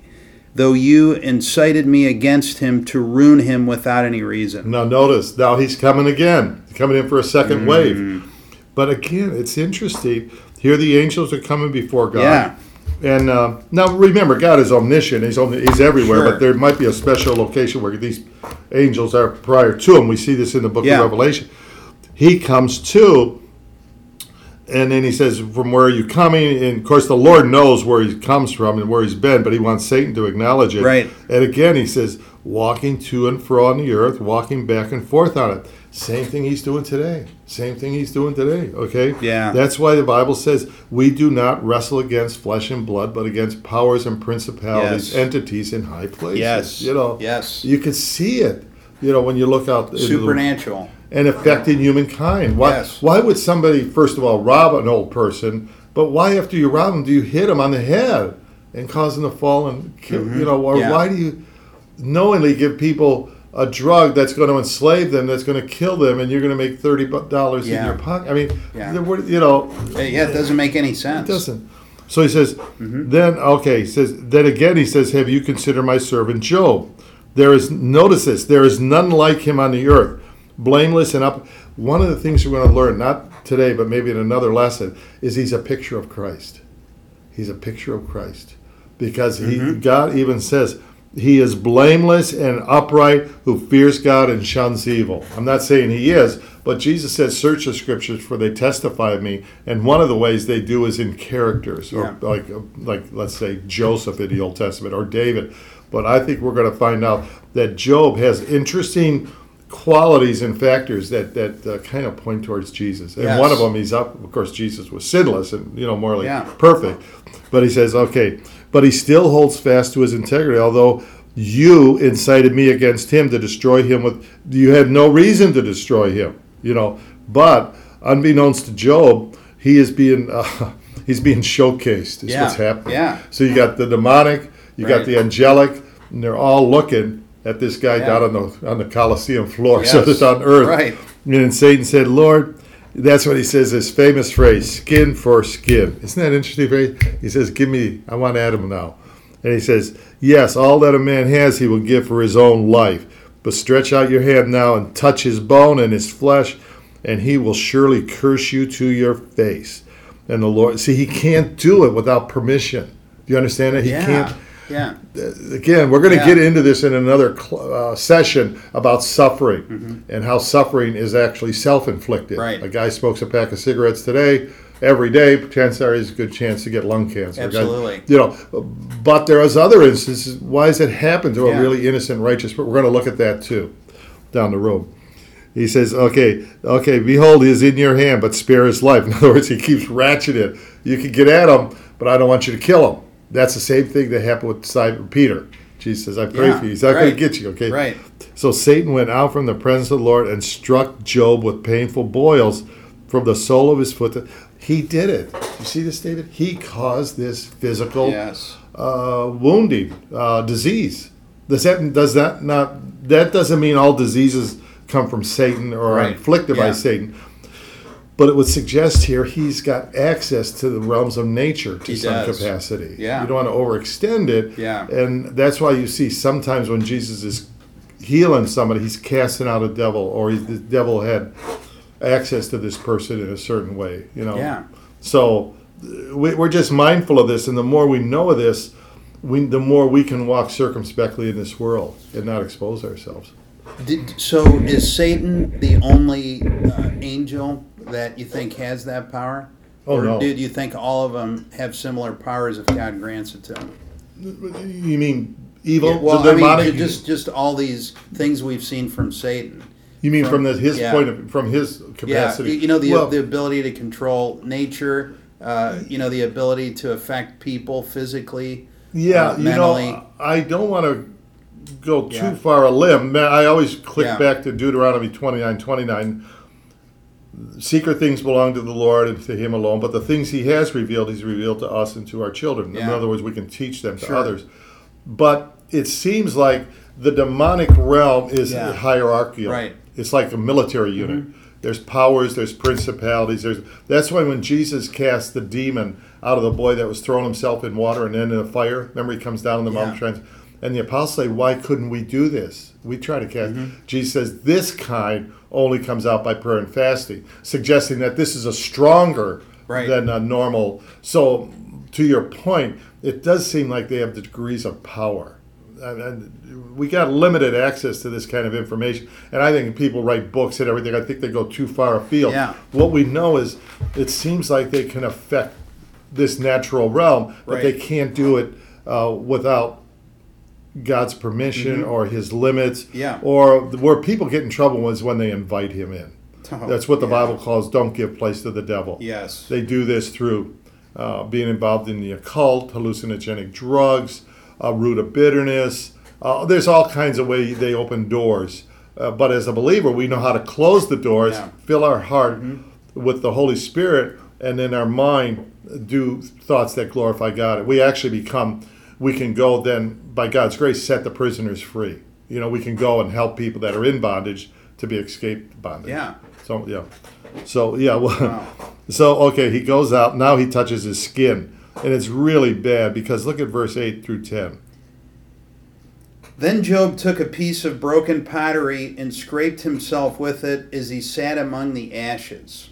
though you incited me against him to ruin him without any reason." Now notice, now he's coming again. He's coming in for a second wave. But again, it's interesting. Here the angels are coming before God. Yeah. And now remember, God is omniscient. He's everywhere, sure. But there might be a special location where these angels are prior to him. We see this in the book of Revelation. He comes to, and then he says, "From where are you coming?" And of course, the Lord knows where he comes from and where he's been, but he wants Satan to acknowledge it. Right. And again, he says, walking to and fro on the earth, walking back and forth on it. Same thing he's doing today. Okay? Yeah. That's why the Bible says we do not wrestle against flesh and blood, but against powers and principalities, entities in high places. You can see it, when you look out. Supernatural. And affecting humankind. Why would somebody, first of all, rob an old person, but why after you rob him do you hit him on the head and cause him to fall and kill, why do you knowingly give people a drug that's going to enslave them, that's going to kill them, and you're going to make $30 in your pocket? I mean, it doesn't make any sense. It doesn't. So he says, then he says, "Have you considered my servant Job? There is none like him on the earth. Blameless and up." One of the things we're going to learn, not today, but maybe in another lesson, is he's a picture of Christ. Because God even says he is blameless and upright, who fears God and shuns evil. I'm not saying he is, but Jesus says, "Search the scriptures, for they testify of me." And one of the ways they do is in characters, or like let's say Joseph in the Old Testament, or David. But I think we're going to find out that Job has interesting qualities and factors that kind of point towards Jesus. And one of them, he's up. Of course, Jesus was sinless and morally perfect. But he says, but he still holds fast to his integrity, although you incited me against him to destroy him. You had no reason to destroy him, But unbeknownst to Job, he is being he's being showcased. Is what's happening. Yeah. So you got the demonic, you got the angelic, and they're all looking at this guy down on the Colosseum floor, so it's on earth. Right. And Satan said, "Lord," that's what he says, this famous phrase, "skin for skin." Isn't that an interesting phrase? He says, "I want Adam now." And he says, "Yes, all that a man has he will give for his own life. But stretch out your hand now and touch his bone and his flesh, and he will surely curse you to your face." And the Lord, see, he can't do it without permission. Do you understand that? He can't. Yeah. Again, we're going to get into this in another session about suffering and how suffering is actually self-inflicted. Right. A guy smokes a pack of cigarettes today, every day, chances are he's a good chance to get lung cancer. Absolutely. But there is other instances. Why does it happen to a really innocent, righteous? But we're going to look at that too down the road. He says, "Behold, he is in your hand, but spare his life." In other words, he keeps ratcheting it. You can get at him, but I don't want you to kill him. That's the same thing that happened with Simon Peter. Jesus says, "I pray for you." He's not going to get you, okay? Right. So Satan went out from the presence of the Lord and struck Job with painful boils from the sole of his foot. He did it. You see this, David? He caused this physical wounding, disease. That doesn't mean all diseases come from Satan or are inflicted by Satan. But it would suggest here he's got access to the realms of nature to some capacity. Yeah. You don't want to overextend it. Yeah. And that's why you see sometimes when Jesus is healing somebody, he's casting out a devil, or the devil had access to this person in a certain way. Yeah. So we're just mindful of this, and the more we know of this, the more we can walk circumspectly in this world and not expose ourselves. So is Satan the only angel that you think has that power? Or no. Do you think all of them have similar powers if God grants it to them? You mean evil? Yeah, well, just all these things we've seen from Satan. You mean from his point of, from his capacity? Yeah, the ability to control nature, the ability to affect people physically, mentally. I don't want to go too far a limb. I always click back to Deuteronomy 29:29. Secret things belong to the Lord and to Him alone, but the things He has revealed, He's revealed to us and to our children. In other words, we can teach them to others. But it seems like the demonic realm is hierarchical. Right. It's like a military unit. Mm-hmm. There's powers, there's principalities. That's why when Jesus cast the demon out of the boy that was throwing himself in water and then in a fire, remember he comes down on the mountain and the apostles say, why couldn't we do this? We try to cast. Mm-hmm. Jesus says, this kind only comes out by prayer and fasting, suggesting that this is a stronger than a normal. So to your point, it does seem like they have the degrees of power. And we got limited access to this kind of information, and I think people write books and everything. I think they go too far afield. Yeah. What we know is, it seems like they can affect this natural realm, but they can't do it without God's permission or His limits. Yeah. Or where people get in trouble was when they invite Him in. Oh, that's what the Bible calls "don't give place to the devil." Yes, they do this through being involved in the occult, hallucinogenic drugs. A root of bitterness. There's all kinds of ways they open doors. But as a believer, we know how to close the doors, fill our heart with the Holy Spirit, and in our mind do thoughts that glorify God. We actually we can go then, by God's grace, set the prisoners free. You know, we can go and help people that are in bondage to be escaped bondage. Yeah. So he goes out. Now he touches his skin. And it's really bad because look at verse 8 through 10. Then Job took a piece of broken pottery and scraped himself with it as he sat among the ashes.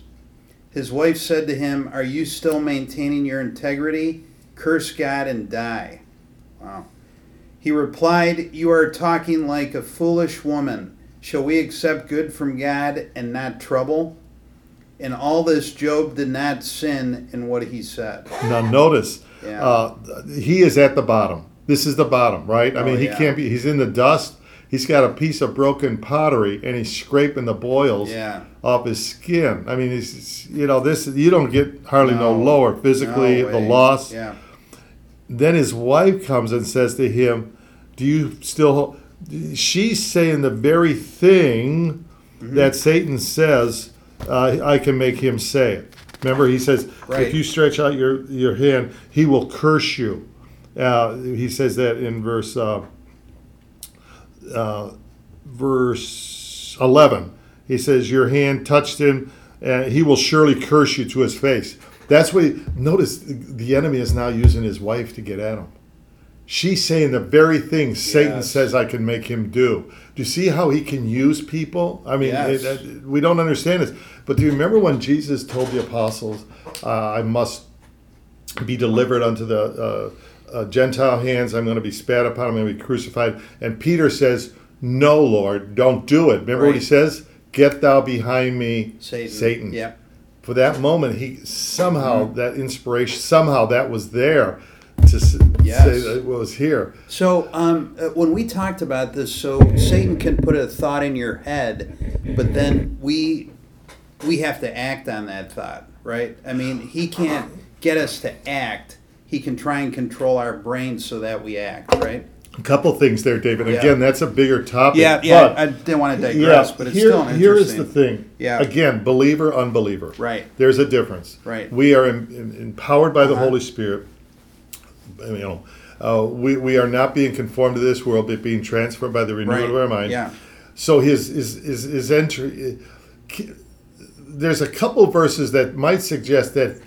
His wife said to him, are you still maintaining your integrity? Curse God and die. Wow. He replied, you are talking like a foolish woman. Shall we accept good from God and not trouble? In all this, Job did not sin in what he said. Now notice, he is at the bottom. This is the bottom, right? He can't be. He's in the dust. He's got a piece of broken pottery, and he's scraping the boils off his skin. He's, this. You don't get hardly no lower physically. No, the loss. Yeah. Then his wife comes and says to him, "Do you still?" She's saying the very thing that Satan says. I can make him say it. Remember, he says, if you stretch out your hand, he will curse you. He says that in verse 11. He says, your hand touched him, and he will surely curse you to his face. That's what notice the enemy is now using his wife to get at him. She's saying the very thing Satan says I can make him do. Do you see how he can use people? We don't understand this. But do you remember when Jesus told the apostles, I must be delivered unto the Gentile hands. I'm going to be spat upon. I'm going to be crucified. And Peter says, no, Lord, don't do it. Remember what he says? Get thou behind me, Satan. Yep. For that moment, he somehow, that inspiration, somehow that was there. Say that it was here. So when we talked about this, Satan can put a thought in your head, but then we have to act on that thought, right? He can't get us to act. He can try and control our brains so that we act, right? A couple things there, David. Yeah. Again, that's a bigger topic. Yeah, I didn't want to digress, but it's still interesting. Here is the thing. Yeah. Again, believer, unbeliever. Right. There's a difference. Right. We are empowered by the Holy Spirit. We are not being conformed to this world, but being transformed by the renewal of our mind. Yeah. So his entry, there's a couple verses that might suggest that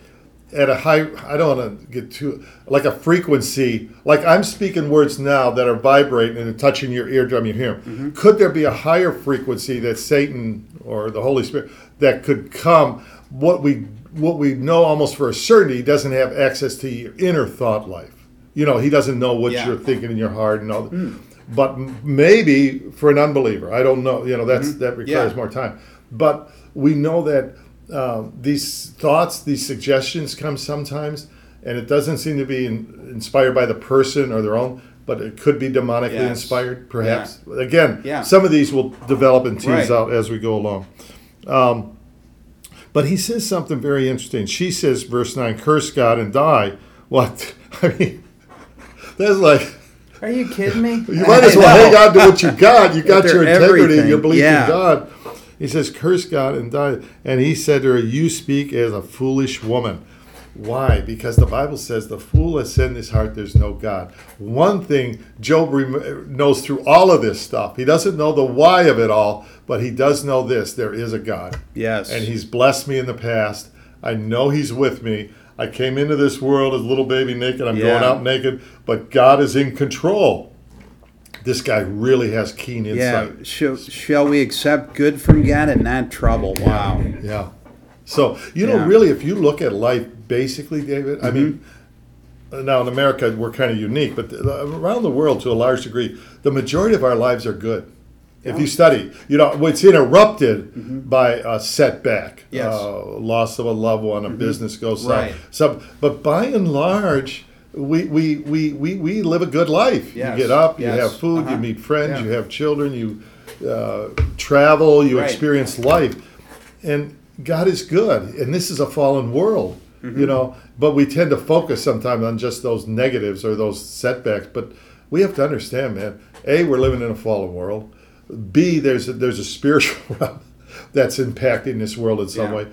at a high, I don't want to get too, like a frequency, like I'm speaking words now that are vibrating and touching your eardrum, you hear them. Mm-hmm. Could there be a higher frequency that Satan or the Holy Spirit that could come? What we know almost for a certainty, he doesn't have access to your inner thought life. He doesn't know what you're thinking in your heart and all that. But maybe for an unbeliever, I don't know. That requires more time. But we know that these thoughts, these suggestions come sometimes, and it doesn't seem to be inspired by the person or their own, but it could be demonically inspired, perhaps. Yeah. Again, some of these will develop and tease out as we go along. But he says something very interesting. She says, verse 9, curse God and die. What? I mean, that's like... Are you kidding me? You might as well hang on to what you got. You got your integrity and your belief in God. He says, curse God and die. And he said to her, you speak as a foolish woman. Why? Because the Bible says the fool has said in his heart there's no God. One thing Job knows through all of this stuff. He doesn't know the why of it all, but he does know this. There is a God. Yes. And he's blessed me in the past. I know he's with me. I came into this world as a little baby naked. I'm going out naked. But God is in control. This guy really has keen insight. Yeah. Shall we accept good from God and not trouble? Wow. Yeah. So, you know, really, if you look at life basically, David, I mean, now in America, we're kind of unique. But around the world, to a large degree, the majority of our lives are good. If you study, you know, it's interrupted by a setback, loss of a loved one, a business goes south. So, but by and large, we live a good life. Yes. You get up, you have food, you meet friends, you have children, you travel, you experience life. And God is good, and this is a fallen world, you know, but we tend to focus sometimes on just those negatives or those setbacks. But we have to understand, man, A, we're living in a fallen world. B, there's a spiritual realm that's impacting this world in some way.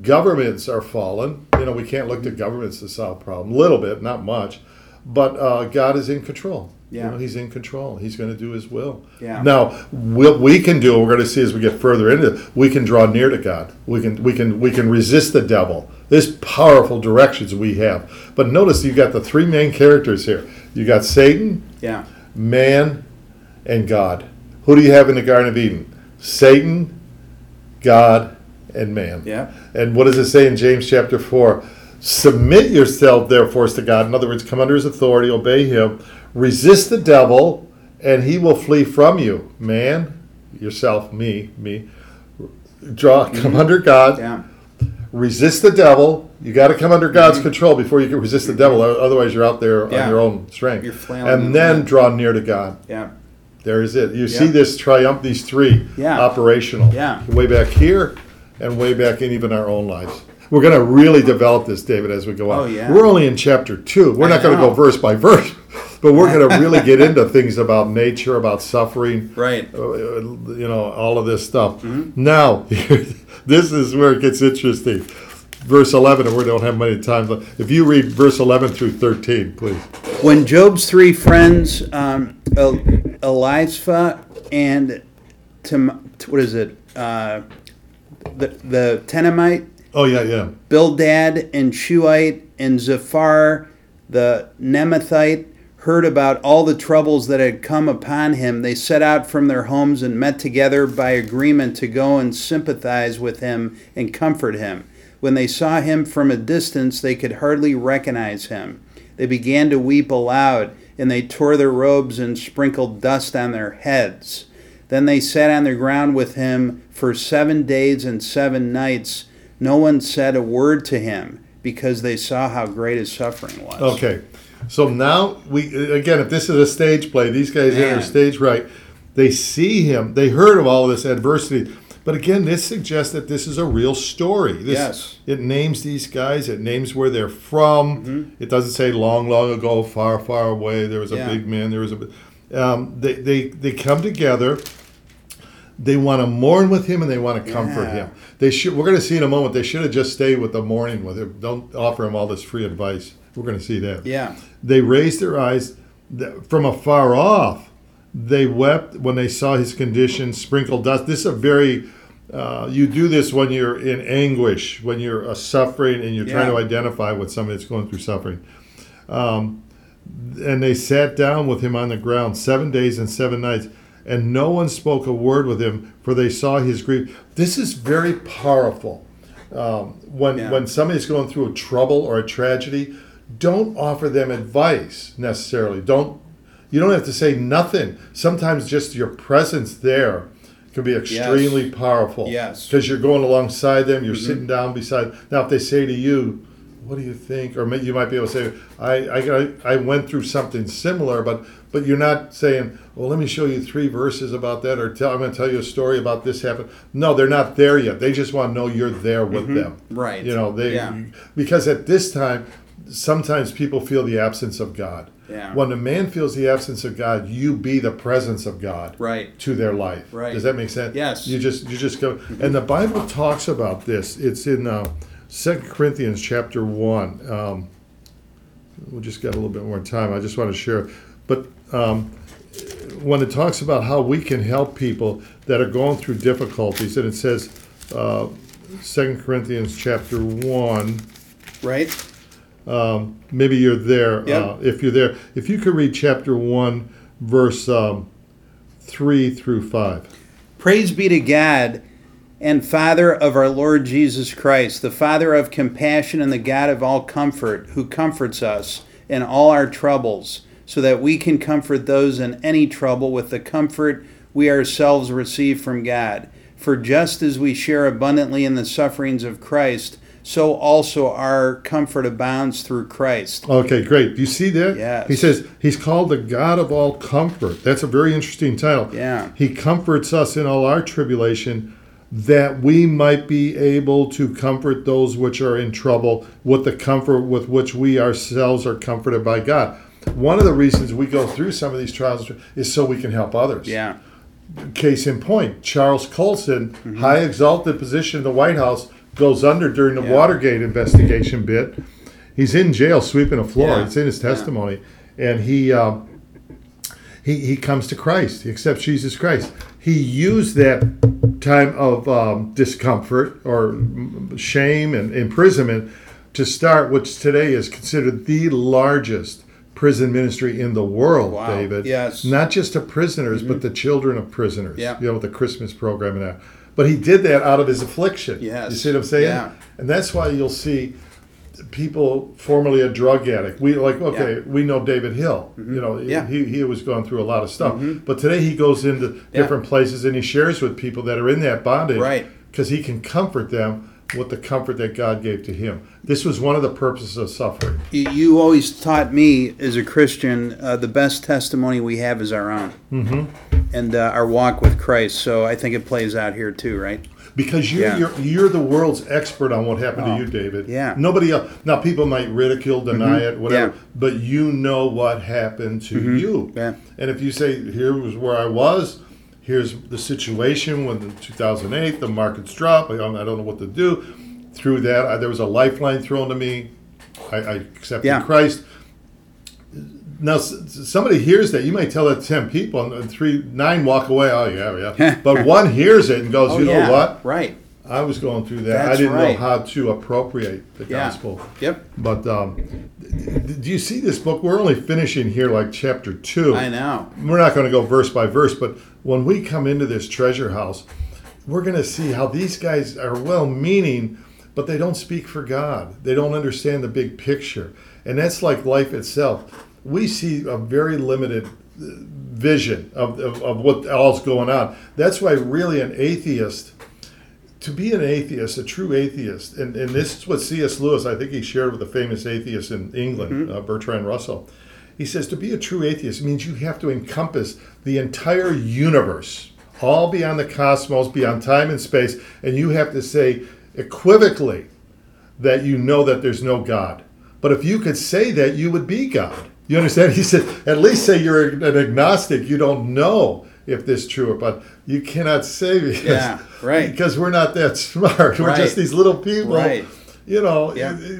Governments are fallen. You know, we can't look to governments to solve problems. A little bit, not much. But God is in control. Yeah. You know, he's in control. He's going to do his will. Yeah. Now, what we can do, and we're going to see as we get further into it, we can draw near to God. We can resist the devil. There's powerful directions we have. But notice you got the three main characters here. You got Satan, man, and God. Who do you have in the Garden of Eden? Satan, God, and man. Yeah. And what does it say in James chapter 4? Submit yourself, therefore, to God. In other words, come under his authority, obey him. Resist the devil, and he will flee from you. Man, yourself, me. Come under God. Yeah. Resist the devil. You got to come under God's control before you can resist the devil. Otherwise, you're out there on your own strength. You're flailing. And then draw near to God. Yeah. There is it. You see this triumph, these three operational. Yeah. Way back here and way back in even our own lives. We're going to really develop this, David, as we go on. Oh, yeah. We're only in chapter 2. We're not going to go verse by verse, but we're going to really get into things about nature, about suffering, right? You know, all of this stuff. Mm-hmm. Now, this is where it gets interesting. Verse 11, and we don't have many times left. If you read verse 11 through 13, please. When Job's three friends, Eliphaz and the Temanite? Oh, yeah. Bildad and Shuhite and Zophar, the Nemathite, heard about all the troubles that had come upon him. They set out from their homes and met together by agreement to go and sympathize with him and comfort him. When they saw him from a distance, they could hardly recognize him. They began to weep aloud, and they tore their robes and sprinkled dust on their heads. Then they sat on the ground with him for 7 days and 7 nights. No one said a word to him, because they saw how great his suffering was. Okay, so now, if this is a stage play, these guys enter stage right. They see him. They heard of all this adversity. But again, this suggests that this is a real story. It names these guys. It names where they're from. Mm-hmm. It doesn't say long ago, far, far away. There was a big man. There was a. They come together. They want to mourn with him and they want to comfort him. We're going to see in a moment. They should have just stayed with the mourning with him. Don't offer him all this free advice. We're going to see that. Yeah. They raised their eyes from afar off. They wept when they saw his condition, sprinkled dust. This is a very, you do this when you're in anguish, when you're suffering and you're trying to identify with somebody that's going through suffering. And they sat down with him on the ground 7 days and 7 nights, and no one spoke a word with him, for they saw his grief. This is very powerful. When somebody's going through a trouble or a tragedy, don't offer them advice necessarily. You don't have to say nothing. Sometimes just your presence there can be extremely powerful. Yes. Because you're going alongside them. You're sitting down beside them. Now, if they say to you, what do you think? Or maybe you might be able to say, I went through something similar, but you're not saying, well, let me show you three verses about that, or I'm going to tell you a story about this happened. No, they're not there yet. They just want to know you're there with them. Right. You know, because at this time, sometimes people feel the absence of God. Yeah. When a man feels the absence of God, you be the presence of God to their life. Right. Does that make sense? Yes. You just go. And the Bible talks about this. It's in 2 Corinthians chapter 1. We just got a little bit more time. I just want to share. But when it talks about how we can help people that are going through difficulties, and it says 2 Corinthians chapter 1. Right. Maybe you're there. Yep. If you're there, if you could read chapter 1, verse 3 through 5. Praise be to God and Father of our Lord Jesus Christ, the Father of compassion and the God of all comfort, who comforts us in all our troubles, so that we can comfort those in any trouble with the comfort we ourselves receive from God. For just as we share abundantly in the sufferings of Christ, so also our comfort abounds through Christ. Okay, great. Do you see that? Yes. He says he's called the God of all comfort. That's a very interesting title. Yeah. He comforts us in all our tribulation, that we might be able to comfort those which are in trouble with the comfort with which we ourselves are comforted by God. One of the reasons we go through some of these trials is so we can help others. Yeah. Case in point, Charles Colson, high exalted position in the White House, goes under during the Watergate investigation bit. He's in jail sweeping a floor. Yeah. It's in his testimony. Yeah. And he comes to Christ. He accepts Jesus Christ. He used that time of discomfort or shame and imprisonment to start, which today is considered the largest prison ministry in the world, David. Yes. Not just to prisoners, but the children of prisoners. Yeah. You know, with the Christmas program and that. But he did that out of his affliction. Yes. You see what I'm saying? Yeah. And that's why you'll see people, formerly a drug addict. We we know David Hill. You know, he was going through a lot of stuff. But today he goes into different places and he shares with people that are in that bondage. Right. Because he can comfort them with the comfort that God gave to him. This was one of the purposes of suffering. You always taught me as a Christian, the best testimony we have is our own. And our walk with Christ. So I think it plays out here too, right? Because you're the world's expert on what happened to you, David. Yeah. Nobody else. Now, people might ridicule, deny it, whatever. Yeah. But you know what happened to you. Yeah. And if you say, here was where I was, here's the situation when in 2008, the markets dropped, I don't know what to do. Through that, there was a lifeline thrown to me. I accepted Christ. Now, somebody hears that. You might tell that 10 people, and 9 walk away. Oh, yeah. But one hears it and goes, you know what? Right. I was going through that. That's I didn't know how to appropriate the gospel. Yep. But do you see this book? We're only finishing here like chapter 2. I know. We're not going to go verse by verse, but when we come into this treasure house, we're going to see how these guys are well-meaning, but they don't speak for God. They don't understand the big picture. And that's like life itself. We see a very limited vision of what all's going on. That's why really an atheist, to be an atheist, a true atheist, and this is what C.S. Lewis, I think he shared with a famous atheist in England, Bertrand Russell. He says to be a true atheist means you have to encompass the entire universe, all beyond the cosmos, beyond time and space, and you have to say equivocally that you know that there's no God. But if you could say that, you would be God. You understand? He said, at least say you're an agnostic. You don't know if this is true or not. You cannot say because we're not that smart. We're just these little people. Right. You know,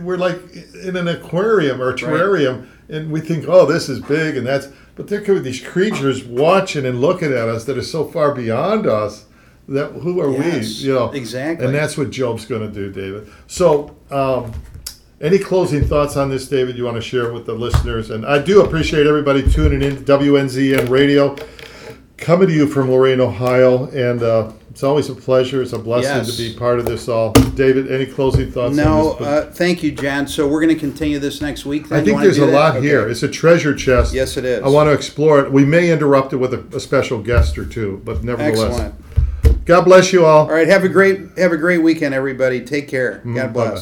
we're like in an aquarium or a terrarium, and we think, oh, this is big and that's. But there could be these creatures watching and looking at us that are so far beyond us that who are we? You know, exactly. And that's what Job's going to do, David. So. Any closing thoughts on this, David, you want to share with the listeners? And I do appreciate everybody tuning in to WNZN Radio, coming to you from Lorain, Ohio. And it's always a pleasure. It's a blessing to be part of this all. David, any closing thoughts on this? No, thank you, John. So we're going to continue this next week. Then I think there's a lot here. Okay. It's a treasure chest. Yes, it is. I want to explore it. We may interrupt it with a special guest or two, but nevertheless. Excellent. God bless you all. All right, have a great weekend, everybody. Take care. God bless. Bye-bye.